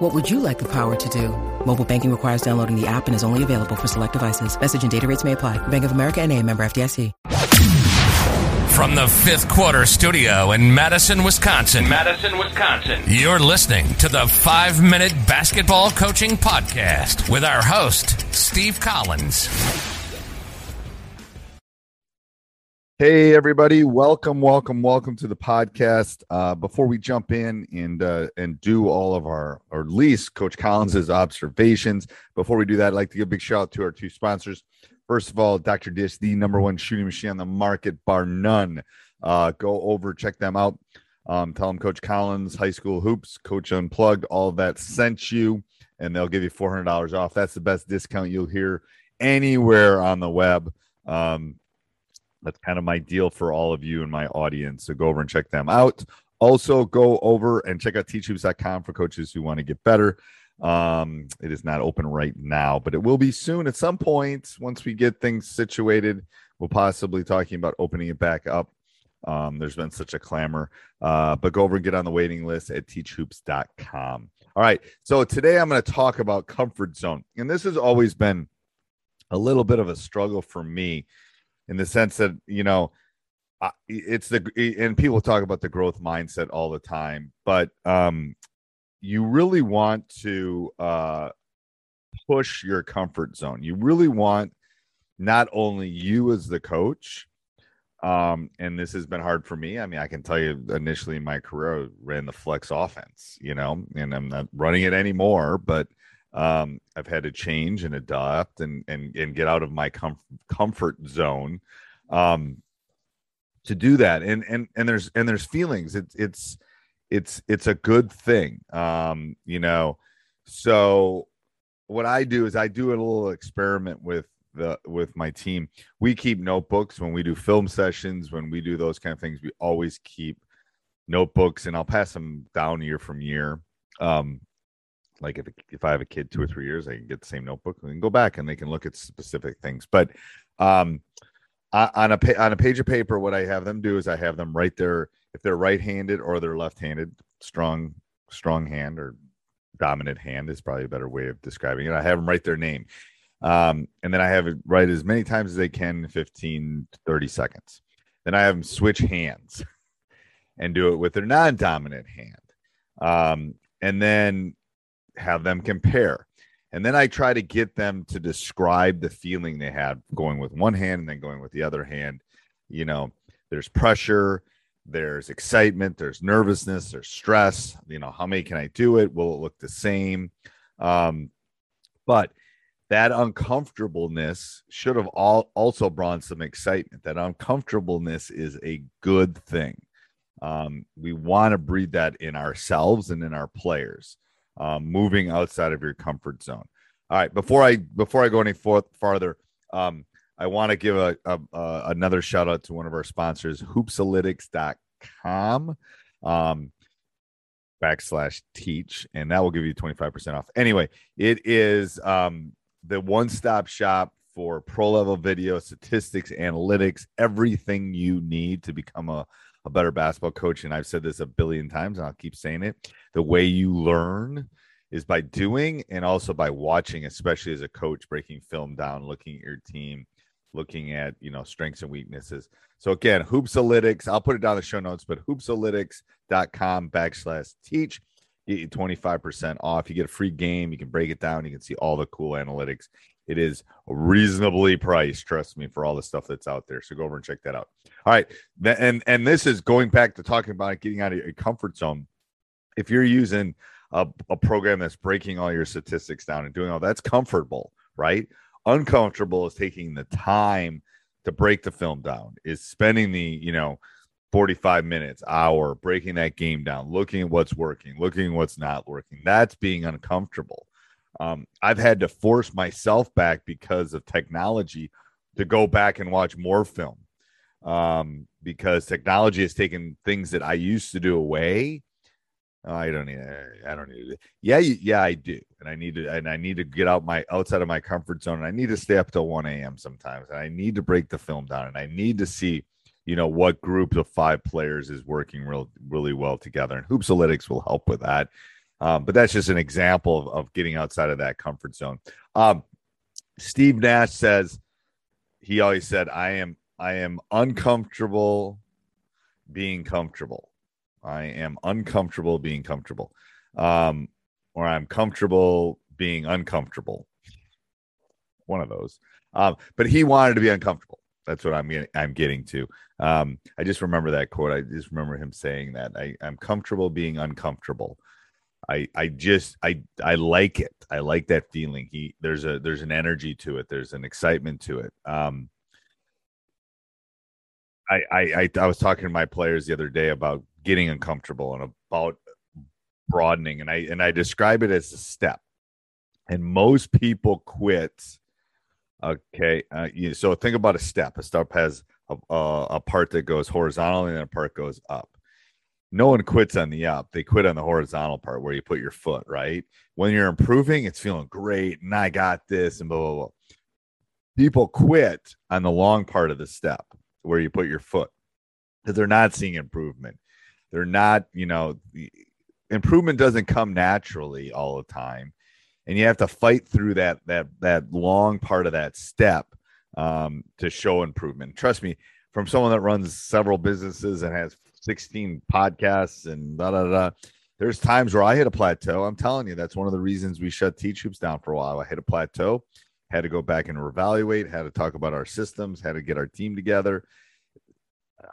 What would you like the power to do? Mobile banking requires downloading the app and is only available for select devices. Message and data rates may apply. Bank of America N.A. member FDIC. From the Fifth Quarter Studio in Madison, Wisconsin. You're listening to the 5 Minute Basketball Coaching Podcast with our host, Steve Collins. Hey, everybody. Welcome to the podcast. Before we jump in and do all of our, or at least Coach Collins's observations, before we do that, I'd like to give a big shout out to our two sponsors. First of all, Dr. Dish, the number one shooting machine on the market, bar none. Go over, check them out. Tell them Coach Collins, High School Hoops, Coach Unplugged, all that sent you, and they'll give you $400 off. That's the best discount you'll hear anywhere on the web. That's kind of my deal for all of you and my audience. So go over and check them out. Also, go over and check out teachhoops.com for coaches who want to get better. It is not open right now, but it will be soon at some point. Once we get things situated, we'll possibly talking about opening it back up. There's been such a clamor, but go over and get on the waiting list at teachhoops.com. All right. So today I'm going to talk about comfort zone. And this has always been a little bit of a struggle for me, in the sense that, you know, and people talk about the growth mindset all the time, but you really want to push your comfort zone. You really want not only you as the coach, and this has been hard for me. I mean, I can tell you initially in my career, I ran the flex offense, you know, and I'm not running it anymore, but I've had to change and adapt and get out of my comfort zone to do that. And there's feelings. It's a good thing. You know, so what I do is I do a little experiment with my team. We keep notebooks when we do film sessions, when we do those kind of things. We always keep notebooks, and I'll pass them down year from year. Like if I have a kid 2 or 3 years, I can get the same notebook and go back and they can look at specific things. But on a page of paper, what I have them do is I have them write their, if they're right-handed or they're left-handed, strong hand or dominant hand is probably a better way of describing it. I have them write their name. And then I have it write as many times as they can in 15, 30 seconds. Then I have them switch hands and do it with their non-dominant hand. And then have them compare, and then I try to get them to describe the feeling they had going with one hand and then going with the other hand. You know, there's pressure, there's excitement, there's nervousness, there's stress. You know, how many can I do it? Will it look the same? But that uncomfortableness should have also brought some excitement. That uncomfortableness is a good thing. We want to breed that in ourselves and in our players. Moving outside of your comfort zone. All right. Before I go any farther, I want to give another shout out to one of our sponsors, Hoopsalytics.com /teach, and that will give you 25% off. Anyway, it is the one-stop shop for pro-level video, statistics, analytics, everything you need to become a better basketball coach. And I've said this a billion times, and I'll keep saying it. The way you learn is by doing and also by watching, especially as a coach, breaking film down, looking at your team, looking at, you know, strengths and weaknesses. So again, Hoopsalytics, I'll put it down in the show notes, but Hoopsalytics.com /teach, get you 25% off. You get a free game. You can break it down. You can see all the cool analytics. It is reasonably priced, trust me, for all the stuff that's out there. So go over and check that out. All right. And this is going back to talking about getting out of your comfort zone. If you're using a program that's breaking all your statistics down and doing all that's comfortable, right? Uncomfortable is taking the time to break the film down, is spending the, you know, 45 minutes, hour, breaking that game down, looking at what's working, looking at what's not working. That's being uncomfortable. I've had to force myself back because of technology to go back and watch more film, because technology has taken things that I used to do away. I don't need it. Yeah, I do. And I need to get outside of my comfort zone. And I need to stay up till 1 a.m. sometimes. And I need to break the film down. And I need to see, what group of five players is working really well together. And Hoopsalytics will help with that. But that's just an example of getting outside of that comfort zone. Steve Nash says, he always said, I am uncomfortable being comfortable. I am uncomfortable being comfortable, or I'm comfortable being uncomfortable. One of those. But he wanted to be uncomfortable. That's what I'm getting to. I just remember that quote. I just remember him saying that I'm comfortable being uncomfortable. I like it. I like that feeling. There's an energy to it. There's an excitement to it. I was talking to my players the other day about getting uncomfortable and about broadening. And I describe it as a step, and most people quit. Okay. So think about a step. A step has a part that goes horizontal and then a part goes up. No one quits on the up. They quit on the horizontal part where you put your foot, right? When you're improving, it's feeling great. And I got this and blah, blah, blah. People quit on the long part of the step where you put your foot because they're not seeing improvement. They're not, improvement doesn't come naturally all the time. And you have to fight through that long part of that step to show improvement. Trust me, from someone that runs several businesses and has 16 podcasts and there's times where I hit a plateau. I'm telling you, that's one of the reasons we shut Teach Hoops down for a while. I hit a plateau, had to go back and reevaluate, had to talk about our systems, had to get our team together.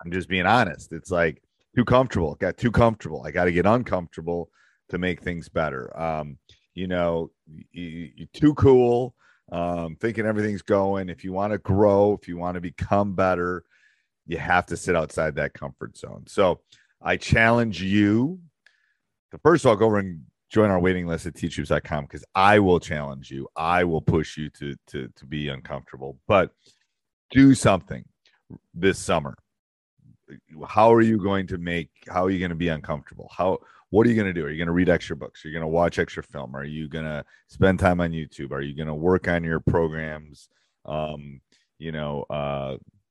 I'm just being honest. It's like, got too comfortable. I got to get uncomfortable to make things better. You're too cool, thinking everything's going. If you want to grow, if you want to become better, you have to sit outside that comfort zone. So I challenge you to first of all, go over and join our waiting list at teachhoops.com because I will challenge you. I will push you to be uncomfortable, but do something this summer. How are you going to be uncomfortable? What are you going to do? Are you going to read extra books? Are you going to watch extra film? Are you going to spend time on YouTube? Are you going to work on your programs?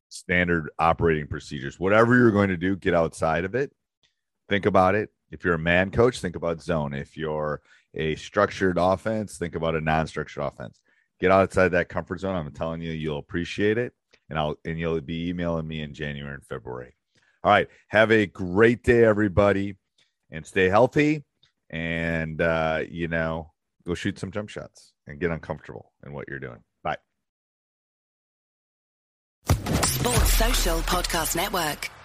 Standard operating procedures, whatever you're going to do, get outside of it. Think about it. If you're a man coach, think about zone. If you're a structured offense, think about a non-structured offense. Get outside that comfort zone. I'm telling you, you'll appreciate it. And you'll be emailing me in January and February. All right. Have a great day, everybody, and stay healthy and, go shoot some jump shots and get uncomfortable in what you're doing. Bye. Sports Social Podcast Network.